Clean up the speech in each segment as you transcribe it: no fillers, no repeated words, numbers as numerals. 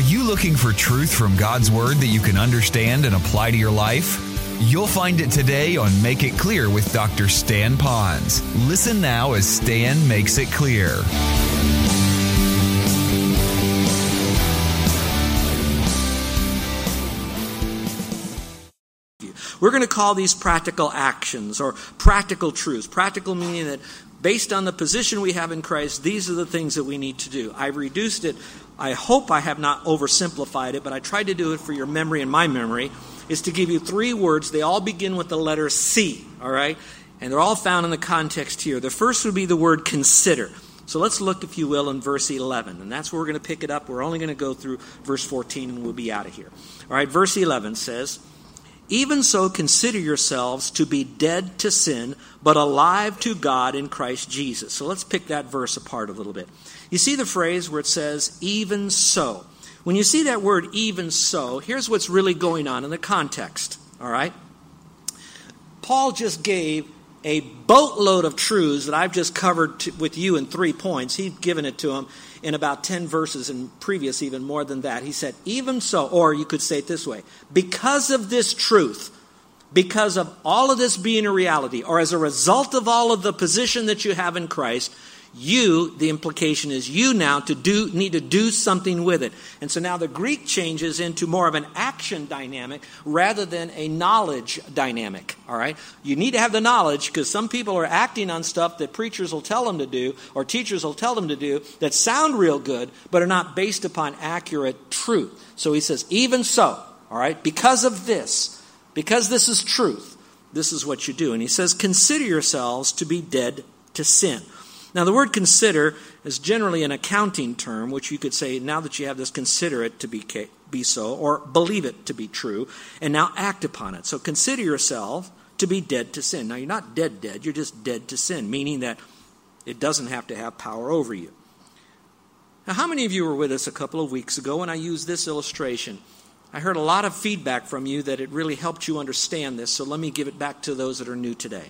Are you looking for truth from God's Word that you can understand and apply to your life? You'll find it today on Make It Clear with Dr. Stan Ponz. Listen now as Stan makes it clear. We're going to call these practical actions or practical truths. Practical meaning that based on the position we have in Christ, these are the things that we need to do. I've reduced it. I hope I have not oversimplified it, but I tried to do it for your memory and my memory, is to give you three words. They all begin with the letter C, all right? And they're all found in the context here. The first would be the word consider. So let's look, if you will, in verse 11. And that's where we're going to pick it up. We're only going to go through verse 14 and we'll be out of here. All right, verse 11 says, "Even so, consider yourselves to be dead to sin, but alive to God in Christ Jesus." So let's pick that verse apart a little bit. You see the phrase where it says, "even so." When you see that word, "even so," here's what's really going on in the context. All right? Paul just gave a boatload of truths that I've just covered with you in 3 points. He'd given it to them in about 10 verses and previous, even more than that. He said, even so, or you could say it this way, because of this truth, because of all of this being a reality, or as a result of all of the position that you have in Christ, you, the implication is you now need to do something with it. And so now the Greek changes into more of an action dynamic rather than a knowledge dynamic, all right? You need to have the knowledge because some people are acting on stuff that preachers will tell them to do or teachers will tell them to do that sound real good but are not based upon accurate truth. So he says, even so, all right, because of this, because this is truth, this is what you do. And he says, consider yourselves to be dead to sin. Now, the word consider is generally an accounting term, which you could say, now that you have this, consider it to be so, or believe it to be true, and now act upon it. So consider yourself to be dead to sin. Now, you're not dead, you're just dead to sin, meaning that it doesn't have to have power over you. Now, how many of you were with us a couple of weeks ago when I used this illustration? I heard a lot of feedback from you that it really helped you understand this, so let me give it back to those that are new today.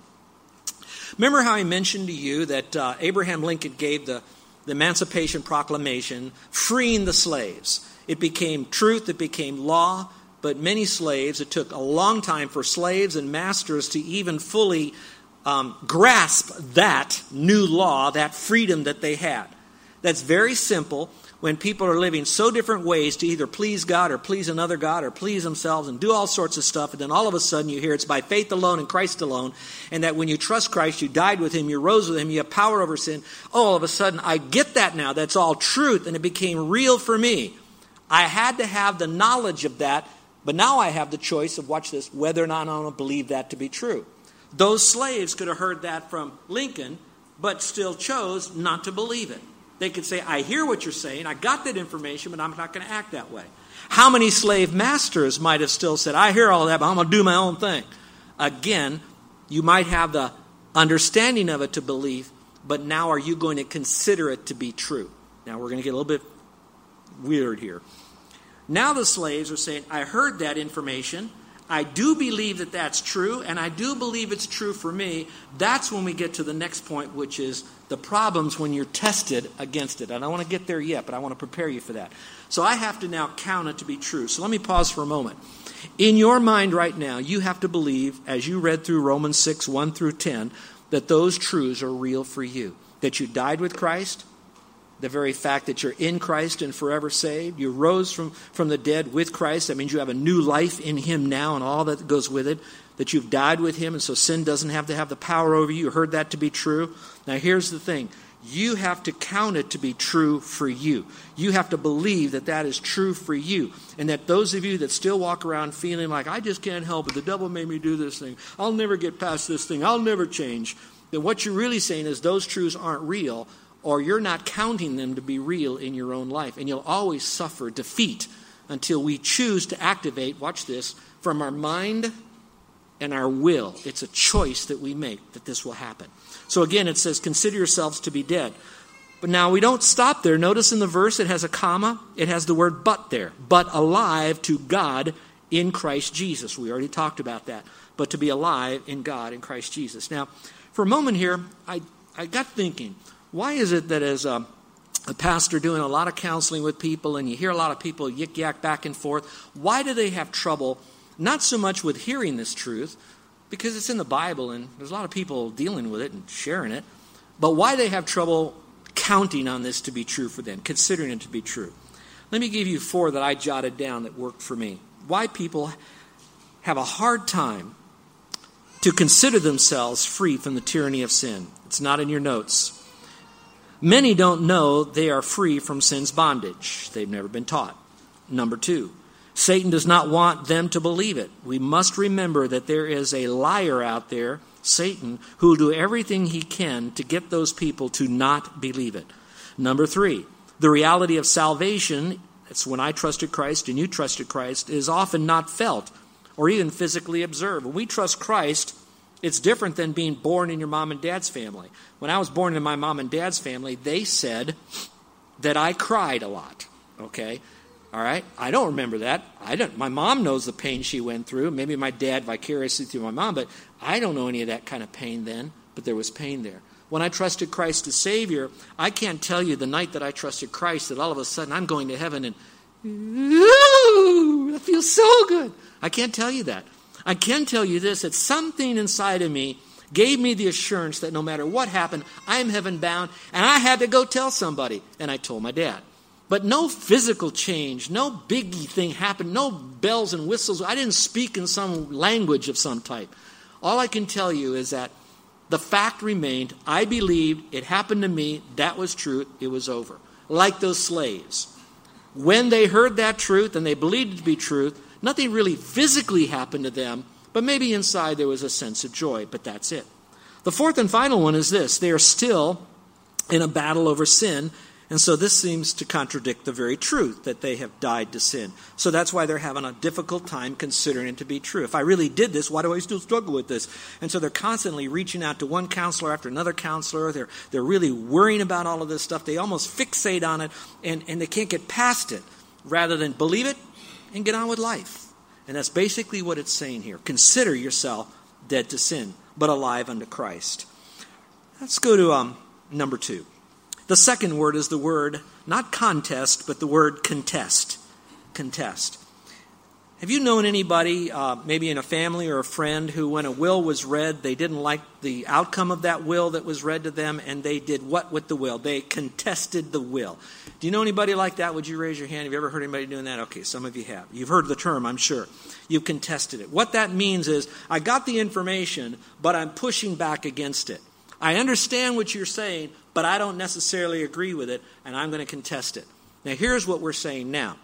Remember how I mentioned to you that Abraham Lincoln gave the Emancipation Proclamation, freeing the slaves. It became truth, it became law, but many slaves, it took a long time for slaves and masters to even fully grasp that new law, that freedom that they had. That's very simple when people are living so different ways to either please God or please another God or please themselves and do all sorts of stuff. And then all of a sudden you hear it's by faith alone and Christ alone. And that when you trust Christ, you died with him, you rose with him, you have power over sin. All of a sudden, I get that now. That's all truth. And it became real for me. I had to have the knowledge of that. But now I have the choice of, watch this, whether or not I want to believe that to be true. Those slaves could have heard that from Lincoln, but still chose not to believe it. They could say, I hear what you're saying, I got that information, but I'm not going to act that way. How many slave masters might have still said, I hear all that, but I'm going to do my own thing? Again, you might have the understanding of it to believe, but now are you going to consider it to be true? Now we're going to get a little bit weird here. Now the slaves are saying, I heard that information, I do believe that that's true, and I do believe it's true for me. That's when we get to the next point, which is the problems when you're tested against it. And I don't want to get there yet, but I want to prepare you for that. So I have to now count it to be true. So let me pause for a moment. In your mind right now, you have to believe, as you read through Romans 6, 1 through 10, that those truths are real for you, that you died with Christ. The very fact that you're in Christ and forever saved. You rose from the dead with Christ. That means you have a new life in him now and all that goes with it. That you've died with him and so sin doesn't have to have the power over you. You heard that to be true. Now here's the thing. You have to count it to be true for you. You have to believe that that is true for you. And that those of you that still walk around feeling like, I just can't help it. The devil made me do this thing. I'll never get past this thing. I'll never change. Then what you're really saying is those truths aren't real, or you're not counting them to be real in your own life. And you'll always suffer defeat until we choose to activate, watch this, from our mind and our will. It's a choice that we make that this will happen. So again, it says, consider yourselves to be dead. But now we don't stop there. Notice in the verse, it has a comma. It has the word but there. But alive to God in Christ Jesus. We already talked about that. But to be alive in God in Christ Jesus. Now, for a moment here, I got thinking, why is it that as a pastor doing a lot of counseling with people, and you hear a lot of people yik-yak back and forth. Why do they have trouble? Not so much with hearing this truth, because it's in the Bible, and there's a lot of people dealing with it and sharing it. But why they have trouble counting on this to be true for them, considering it to be true. Let me give you four that I jotted down that worked for me. Why people have a hard time to consider themselves free from the tyranny of sin. It's not in your notes. Many don't know they are free from sin's bondage. They've never been taught. Number two, Satan does not want them to believe it. We must remember that there is a liar out there, Satan, who will do everything he can to get those people to not believe it. Number three, the reality of salvation, that's when I trusted Christ and you trusted Christ, is often not felt or even physically observed. When we trust Christ, it's different than being born in your mom and dad's family. When I was born in my mom and dad's family, they said that I cried a lot, okay? All right? I don't remember that. My mom knows the pain she went through. Maybe my dad vicariously through my mom, but I don't know any of that kind of pain then, but there was pain there. When I trusted Christ as Savior, I can't tell you the night that I trusted Christ that all of a sudden I'm going to heaven and, ooh, that feels so good. I can't tell you that. I can tell you this, that something inside of me gave me the assurance that no matter what happened, I'm heaven bound, and I had to go tell somebody. And I told my dad. But no physical change, no biggie thing happened, no bells and whistles. I didn't speak in some language of some type. All I can tell you is that the fact remained, I believed, it happened to me, that was true, it was over. Like those slaves. When they heard that truth and they believed it to be truth, nothing really physically happened to them, but maybe inside there was a sense of joy, but that's it. The fourth and final one is this. They are still in a battle over sin, and so this seems to contradict the very truth that they have died to sin. So that's why they're having a difficult time considering it to be true. If I really did this, why do I still struggle with this? And so they're constantly reaching out to one counselor after another counselor. They're really worrying about all of this stuff. They almost fixate on it, and they can't get past it rather than believe it and get on with life. And that's basically what it's saying here. Consider yourself dead to sin, but alive unto Christ. Let's go to number two. The second word is the word, not contest, but the word contest. Contest. Have you known anybody, maybe in a family or a friend, who when a will was read, they didn't like the outcome of that will that was read to them, and they did what with the will? They contested the will. Do you know anybody like that? Would you raise your hand? Have you ever heard anybody doing that? Okay, some of you have. You've heard the term, I'm sure. You've contested it. What that means is, I got the information, but I'm pushing back against it. I understand what you're saying, but I don't necessarily agree with it, and I'm going to contest it. Now, here's what we're saying now.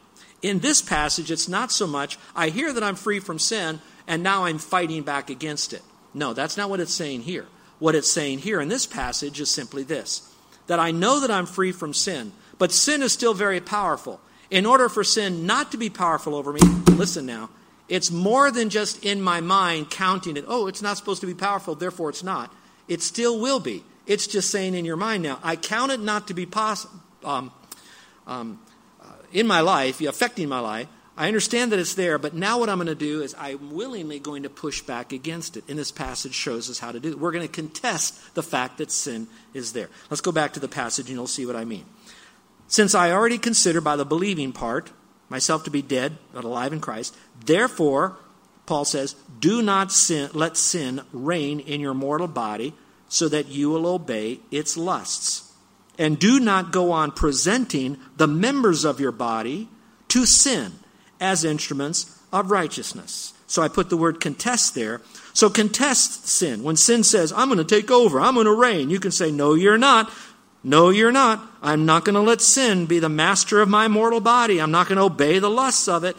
In this passage, it's not so much, I hear that I'm free from sin, and now I'm fighting back against it. No, that's not what it's saying here. What it's saying here in this passage is simply this, that I know that I'm free from sin, but sin is still very powerful. In order for sin not to be powerful over me, listen now, it's more than just in my mind counting it, oh, it's not supposed to be powerful, therefore it's not. It still will be. It's just saying in your mind now, I count it not to be in my life, affecting my life. I understand that it's there, but now what I'm going to do is I'm willingly going to push back against it. And this passage shows us how to do it. We're going to contest the fact that sin is there. Let's go back to the passage and you'll see what I mean. Since I already consider by the believing part myself to be dead, but alive in Christ, therefore, Paul says, do not let sin reign in your mortal body so that you will obey its lusts. And do not go on presenting the members of your body to sin as instruments of righteousness. So I put the word contest there. So contest sin. When sin says, I'm going to take over, I'm going to reign, you can say, no, you're not. No, you're not. I'm not going to let sin be the master of my mortal body. I'm not going to obey the lusts of it.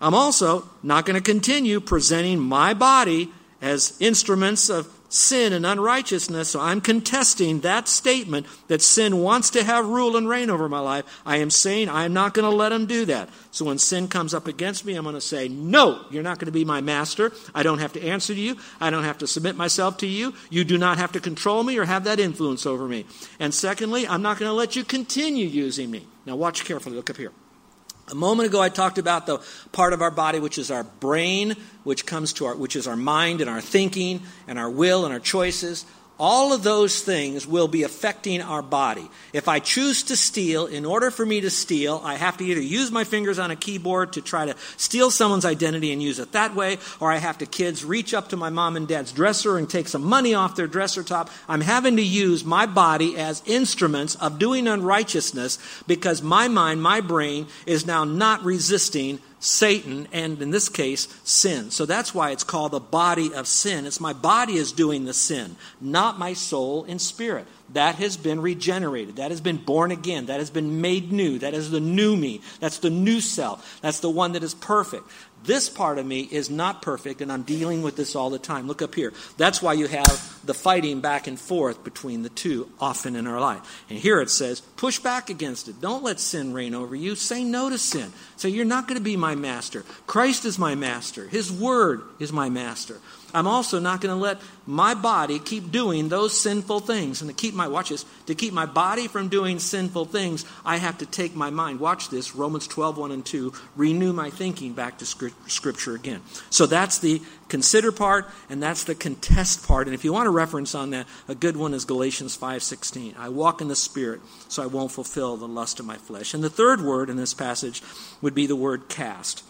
I'm also not going to continue presenting my body as instruments of sin and unrighteousness. So I'm contesting that statement that sin wants to have rule and reign over my life. I am saying I'm not going to let him do that. So when sin comes up against me, I'm going to say, no, you're not going to be my master. I don't have to answer to you. I don't have to submit myself to you. You do not have to control me or have that influence over me. And secondly, I'm not going to let you continue using me. Now watch carefully. Look up here. A moment ago, I talked about the part of our body which is our brain, which is our mind and our thinking and our will and our choices. All of those things will be affecting our body. If I choose to steal, in order for me to steal, I have to either use my fingers on a keyboard to try to steal someone's identity and use it that way, or I have to kids reach up to my mom and dad's dresser and take some money off their dresser top. I'm having to use my body as instruments of doing unrighteousness because my mind, my brain, is now not resisting Satan, and in this case, sin. So that's why it's called the body of sin. It's my body is doing the sin, not my soul and spirit. That has been regenerated. That has been born again. That has been made new. That is the new me. That's the new self. That's the one that is perfect. This part of me is not perfect, and I'm dealing with this all the time. Look up here. That's why you have the fighting back and forth between the two often in our life. And here it says, push back against it. Don't let sin reign over you. Say no to sin. Say, you're not going to be my master. Christ is my master. His word is my master. I'm also not going to let my body keep doing those sinful things. And to keep my, watch this, to keep my body from doing sinful things, I have to take my mind. Watch this, Romans 12, 1 and 2, renew my thinking back to Scripture again. So that's the consider part, and that's the contest part. And if you want a reference on that, a good one is Galatians 5:16. I walk in the Spirit, so I won't fulfill the lust of my flesh. And the third word in this passage would be the word cast.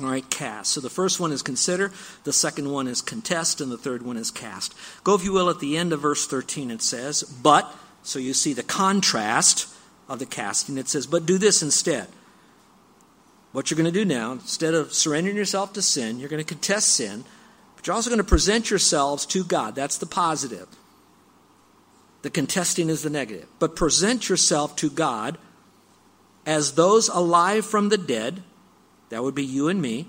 All right, cast. So the first one is consider, the second one is contest, and the third one is cast. Go, if you will, at the end of verse 13, it says, but, so you see the contrast of the casting. It says, but do this instead. What you're going to do now, instead of surrendering yourself to sin, you're going to contest sin, but you're also going to present yourselves to God. That's the positive. The contesting is the negative. But present yourself to God as those alive from the dead, that would be you and me,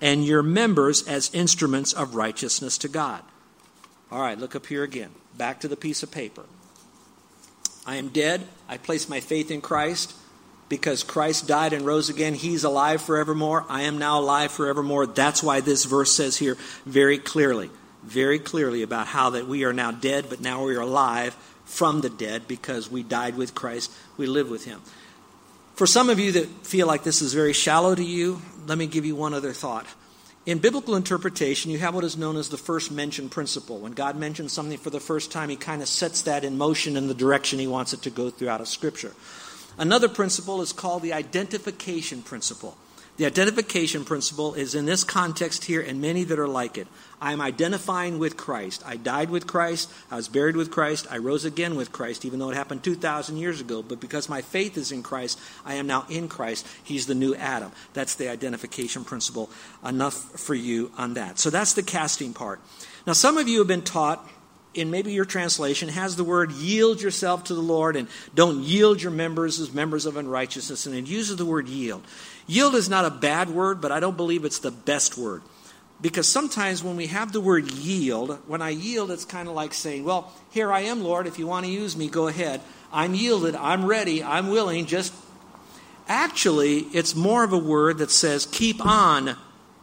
and your members as instruments of righteousness to God. All right, look up here again. Back to the piece of paper. I am dead. I place my faith in Christ. Because Christ died and rose again, he's alive forevermore. I am now alive forevermore. That's why this verse says here very clearly about how that we are now dead, but now we are alive from the dead because we died with Christ, we live with him. For some of you that feel like this is very shallow to you, let me give you one other thought. In biblical interpretation, you have what is known as the first mention principle. When God mentions something for the first time, he kind of sets that in motion in the direction he wants it to go throughout of Scripture. Another principle is called the identification principle. The identification principle is in this context here and many that are like it. I am identifying with Christ. I died with Christ. I was buried with Christ. I rose again with Christ, even though it happened 2,000 years ago. But because my faith is in Christ, I am now in Christ. He's the new Adam. That's the identification principle. Enough for you on that. So that's the casting part. Now, some of you have been taught, and maybe your translation has the word yield yourself to the Lord and don't yield your members as members of unrighteousness, and it uses the word yield. Yield is not a bad word, but I don't believe it's the best word. Because sometimes when we have the word yield, when I yield, it's kind of like saying, well, here I am, Lord, if you want to use me, go ahead. I'm yielded, I'm ready, I'm willing, just... Actually, it's more of a word that says keep on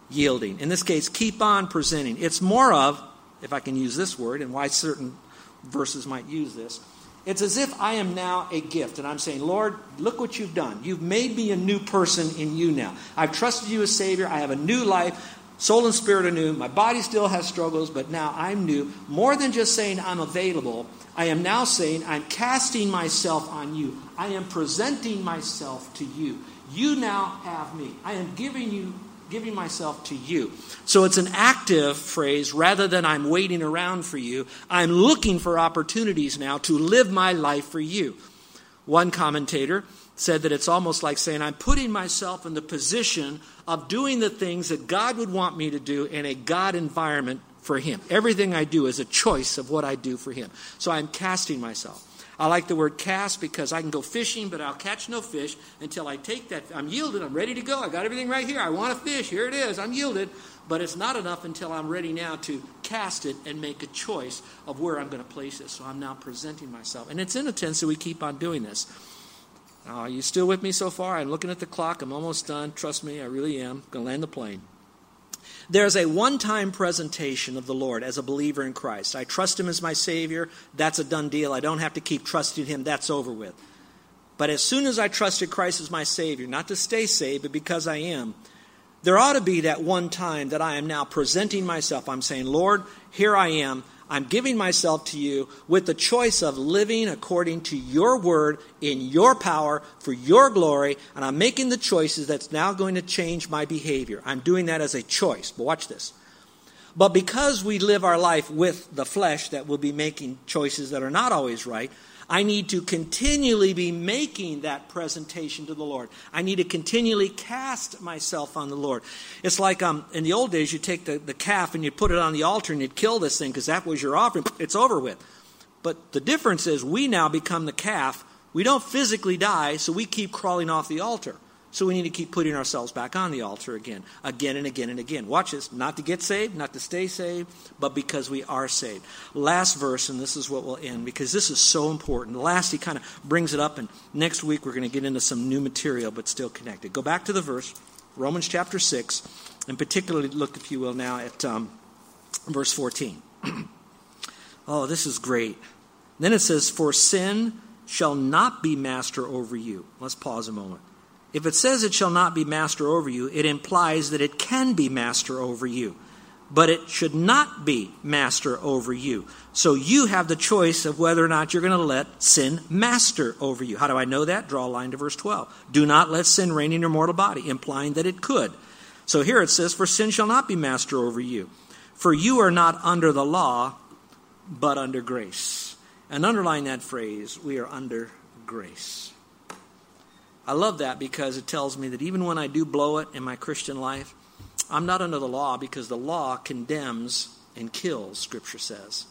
yielding. In this case, keep on presenting. It's more of, if I can use this word, and why certain verses might use this, it's as if I am now a gift, and I'm saying, Lord, look what you've done. You've made me a new person in you now. I've trusted you as Savior. I have a new life. Soul and spirit are new. My body still has struggles, but now I'm new. More than just saying I'm available, I am now saying I'm casting myself on you. I am presenting myself to you. You now have me. I am giving myself to you. So it's an active phrase rather than I'm waiting around for you. I'm looking for opportunities now to live my life for you. One commentator said that it's almost like saying I'm putting myself in the position of doing the things that God would want me to do in a God environment for him. Everything I do is a choice of what I do for him. So I'm casting myself. I like the word cast because I can go fishing, but I'll catch no fish until I take that. I'm yielded. I'm ready to go. I got everything right here. I want a fish. Here it is. I'm yielded. But it's not enough until I'm ready now to cast it and make a choice of where I'm going to place it. So I'm now presenting myself. And it's in a tense that we keep on doing this. Are you still with me so far? I'm looking at the clock. I'm almost done. Trust me, I really am. I'm going to land the plane. There's a one-time presentation of the Lord as a believer in Christ. I trust him as my Savior. That's a done deal. I don't have to keep trusting him. That's over with. But as soon as I trusted Christ as my Savior, not to stay saved, but because I am, there ought to be that one time that I am now presenting myself. I'm saying, Lord, here I am. I'm giving myself to you with the choice of living according to your word, in your power, for your glory, and I'm making the choices that's now going to change my behavior. I'm doing that as a choice. But watch this. But because we live our life with the flesh that will be making choices that are not always right, I need to continually be making that presentation to the Lord. I need to continually cast myself on the Lord. It's like in the old days, you take the calf and you put it on the altar and you'd kill this thing because that was your offering. It's over with. But the difference is we now become the calf. We don't physically die, so we keep crawling off the altar. So we need to keep putting ourselves back on the altar again and again. Watch this. Not to get saved, not to stay saved, but because we are saved. Last verse, and this is what we'll end, because this is so important. Last, he kind of brings it up, and next week we're going to get into some new material, but still connected. Go back to the verse, Romans chapter 6, and particularly look, if you will, now at verse 14. Oh, this is great. Then it says, "For sin shall not be master over you." Let's pause a moment. If it says it shall not be master over you, it implies that it can be master over you. But it should not be master over you. So you have the choice of whether or not you're going to let sin master over you. How do I know that? Draw a line to verse 12. Do not let sin reign in your mortal body, implying that it could. So here it says, "For sin shall not be master over you. For you are not under the law, but under grace." And underline that phrase, we are under grace. I love that because it tells me that even when I do blow it in my Christian life, I'm not under the law, because the law condemns and kills, Scripture says.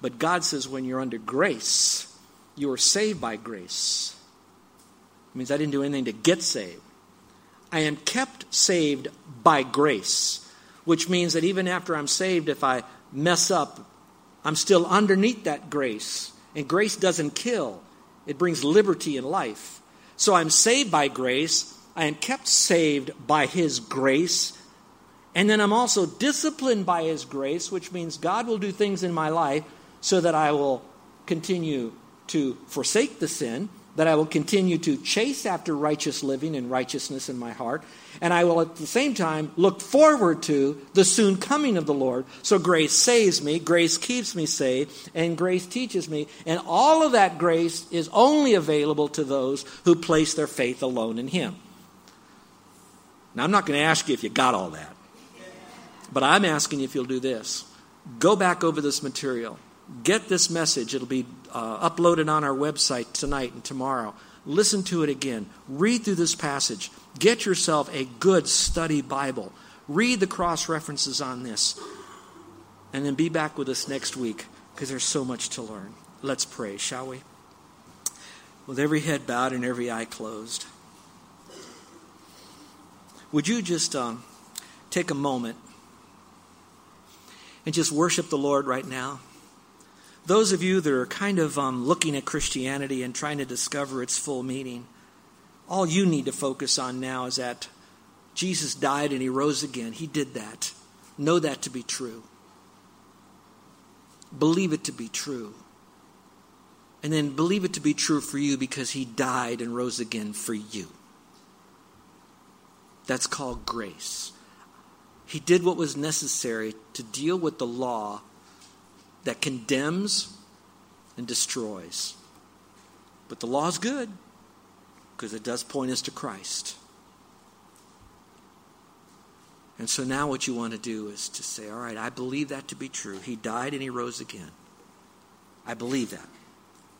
But God says when you're under grace, you are saved by grace. It means I didn't do anything to get saved. I am kept saved by grace, which means that even after I'm saved, if I mess up, I'm still underneath that grace. And grace doesn't kill. It brings liberty and life. So I'm saved by grace. I am kept saved by His grace. And then I'm also disciplined by His grace, which means God will do things in my life so that I will continue to forsake the sin, that I will continue to chase after righteous living and righteousness in my heart, and I will at the same time look forward to the soon coming of the Lord. So grace saves me, grace keeps me saved, and grace teaches me. And all of that grace is only available to those who place their faith alone in Him. Now, I'm not going to ask you if you got all that, but I'm asking you if you'll do this. Go back over this material. Get this message. It'll be uploaded on our website tonight and tomorrow. Listen to it again. Read through this passage. Get yourself a good study Bible. Read the cross references on this. And then be back with us next week, because there's so much to learn. Let's pray, shall we? With every head bowed and every eye closed, would you just take a moment and just worship the Lord right now? Those of you that are kind of looking at Christianity and trying to discover its full meaning, all you need to focus on now is that Jesus died and He rose again. He did that. Know that to be true. Believe it to be true. And then believe it to be true for you, because He died and rose again for you. That's called grace. He did what was necessary to deal with the law that condemns and destroys. But the law is good, because it does point us to Christ. And so now what you want to do is to say, all right, I believe that to be true. He died and He rose again. I believe that.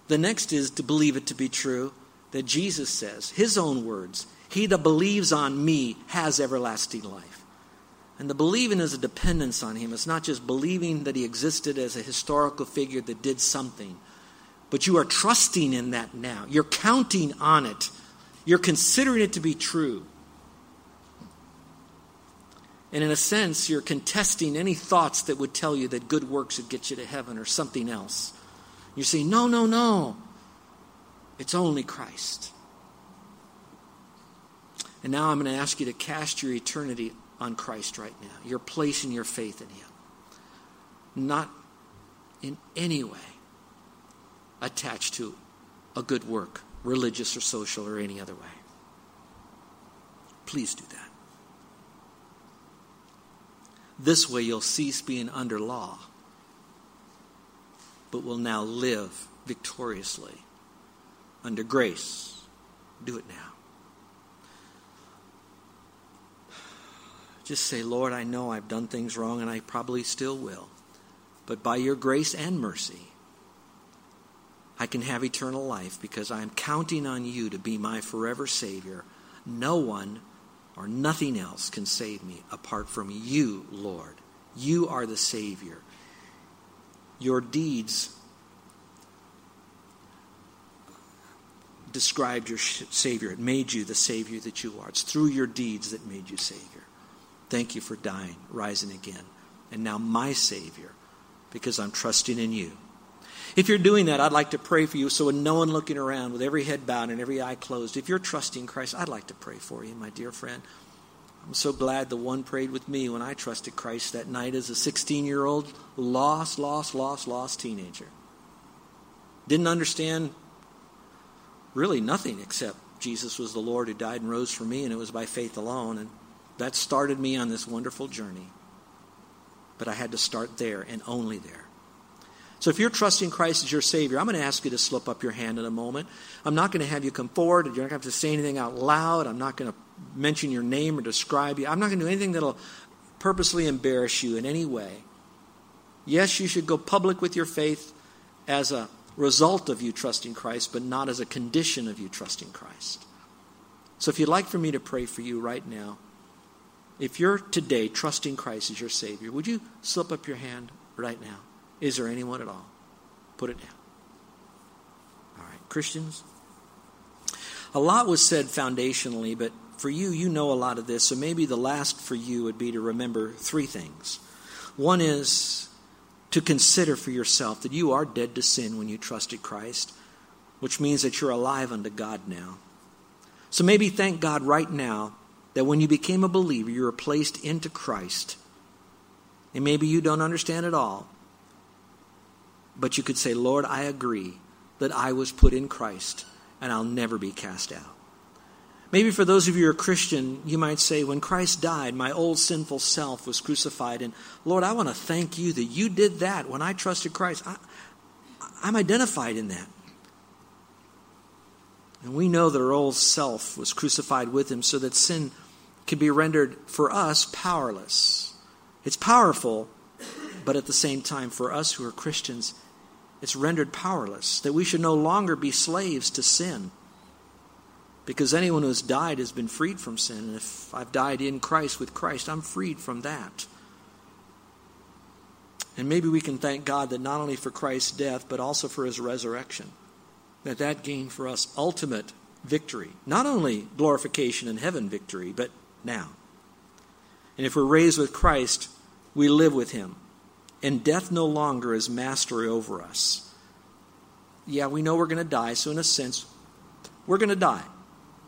The next is to believe it to be true that Jesus says, His own words, "He that believes on me has everlasting life." And the believing is a dependence on Him. It's not just believing that He existed as a historical figure that did something, but you are trusting in that now. You're counting on it. You're considering it to be true. And in a sense, you're contesting any thoughts that would tell you that good works would get you to heaven or something else. You're saying, no, no, no. It's only Christ. And now I'm going to ask you to cast your eternity on Christ right now. You're placing your faith in Him. Not in any way attached to a good work, religious or social or any other way. Please do that. This way you'll cease being under law but will now live victoriously under grace. Do it now. Just say, Lord, I know I've done things wrong and I probably still will. But by your grace and mercy, I can have eternal life because I'm counting on you to be my forever Savior. No one or nothing else can save me apart from you, Lord. You are the Savior. Your deeds described your Savior. It made you the Savior that you are. It's through your deeds that made you Savior. Thank you for dying, rising again. And now my Savior, because I'm trusting in you. If you're doing that, I'd like to pray for you. So with no one looking around, with every head bowed and every eye closed, if you're trusting Christ, I'd like to pray for you, my dear friend. I'm so glad the one prayed with me when I trusted Christ that night as a 16-year-old lost teenager. Didn't understand really nothing except Jesus was the Lord who died and rose for me, and it was by faith alone. And that started me on this wonderful journey. But I had to start there and only there. So if you're trusting Christ as your Savior, I'm going to ask you to slip up your hand in a moment. I'm not going to have you come forward. You're not going to have to say anything out loud. I'm not going to mention your name or describe you. I'm not going to do anything that will purposely embarrass you in any way. Yes, you should go public with your faith as a result of you trusting Christ, but not as a condition of you trusting Christ. So if you'd like for me to pray for you right now, if you're today trusting Christ as your Savior, would you slip up your hand right now? Is there anyone at all? Put it down. All right, Christians. A lot was said foundationally, but for you, you know a lot of this, so maybe the last for you would be to remember three things. One is to consider for yourself that you are dead to sin when you trusted Christ, which means that you're alive unto God now. So maybe thank God right now that when you became a believer, you were placed into Christ. And maybe you don't understand it all. But you could say, Lord, I agree that I was put in Christ and I'll never be cast out. Maybe for those of you who are Christian, you might say, when Christ died, my old sinful self was crucified. And Lord, I want to thank you that you did that when I trusted Christ. I'm identified in that. And we know that our old self was crucified with him so that sin can be rendered for us powerless. It's powerful, but at the same time for us who are Christians, it's rendered powerless. That we should no longer be slaves to sin. Because anyone who has died has been freed from sin. And if I've died in Christ with Christ, I'm freed from that. And maybe we can thank God that not only for Christ's death, but also for his resurrection. That gained for us ultimate victory. Not only glorification in heaven victory, but now. And if we're raised with Christ, we live with him. And death no longer is mastery over us. Yeah, we know we're going to die, so in a sense, we're going to die.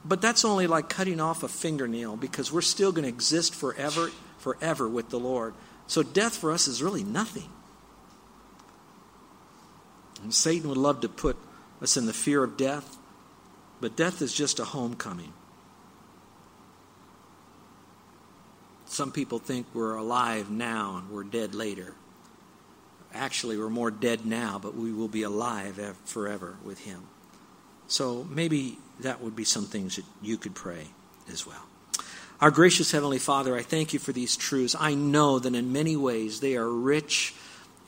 But that's only like cutting off a fingernail because we're still going to exist forever with the Lord. So death for us is really nothing. And Satan would love to put us in the fear of death, but death is just a homecoming. Some people think we're alive now and we're dead later. Actually, we're more dead now, but we will be alive forever with him. So maybe that would be some things that you could pray as well. Our gracious Heavenly Father, I thank you for these truths. I know that in many ways they are rich,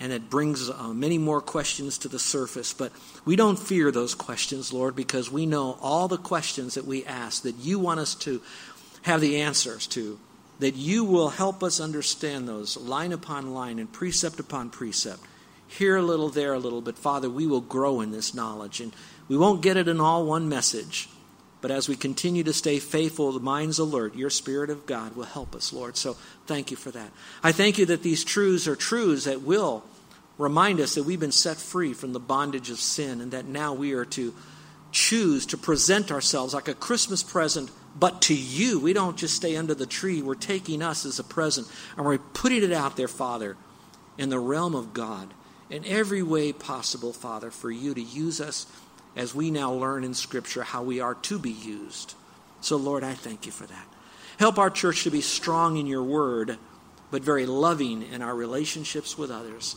and it brings many more questions to the surface. But we don't fear those questions, Lord, because we know all the questions that we ask, that you want us to have the answers to, that you will help us understand those line upon line and precept upon precept. Here a little, there a little, but Father, we will grow in this knowledge. And we won't get it in all one message, but as we continue to stay faithful, the mind's alert, your Spirit of God will help us, Lord. So thank you for that. I thank you that these truths are truths that will remind us that we've been set free from the bondage of sin and that now we are to choose to present ourselves like a Christmas present, but to you. We don't just stay under the tree. We're taking us as a present, and we're putting it out there, Father, in the realm of God, in every way possible, Father, for you to use us as we now learn in Scripture how we are to be used. So, Lord, I thank you for that. Help our church to be strong in your word, but very loving in our relationships with others,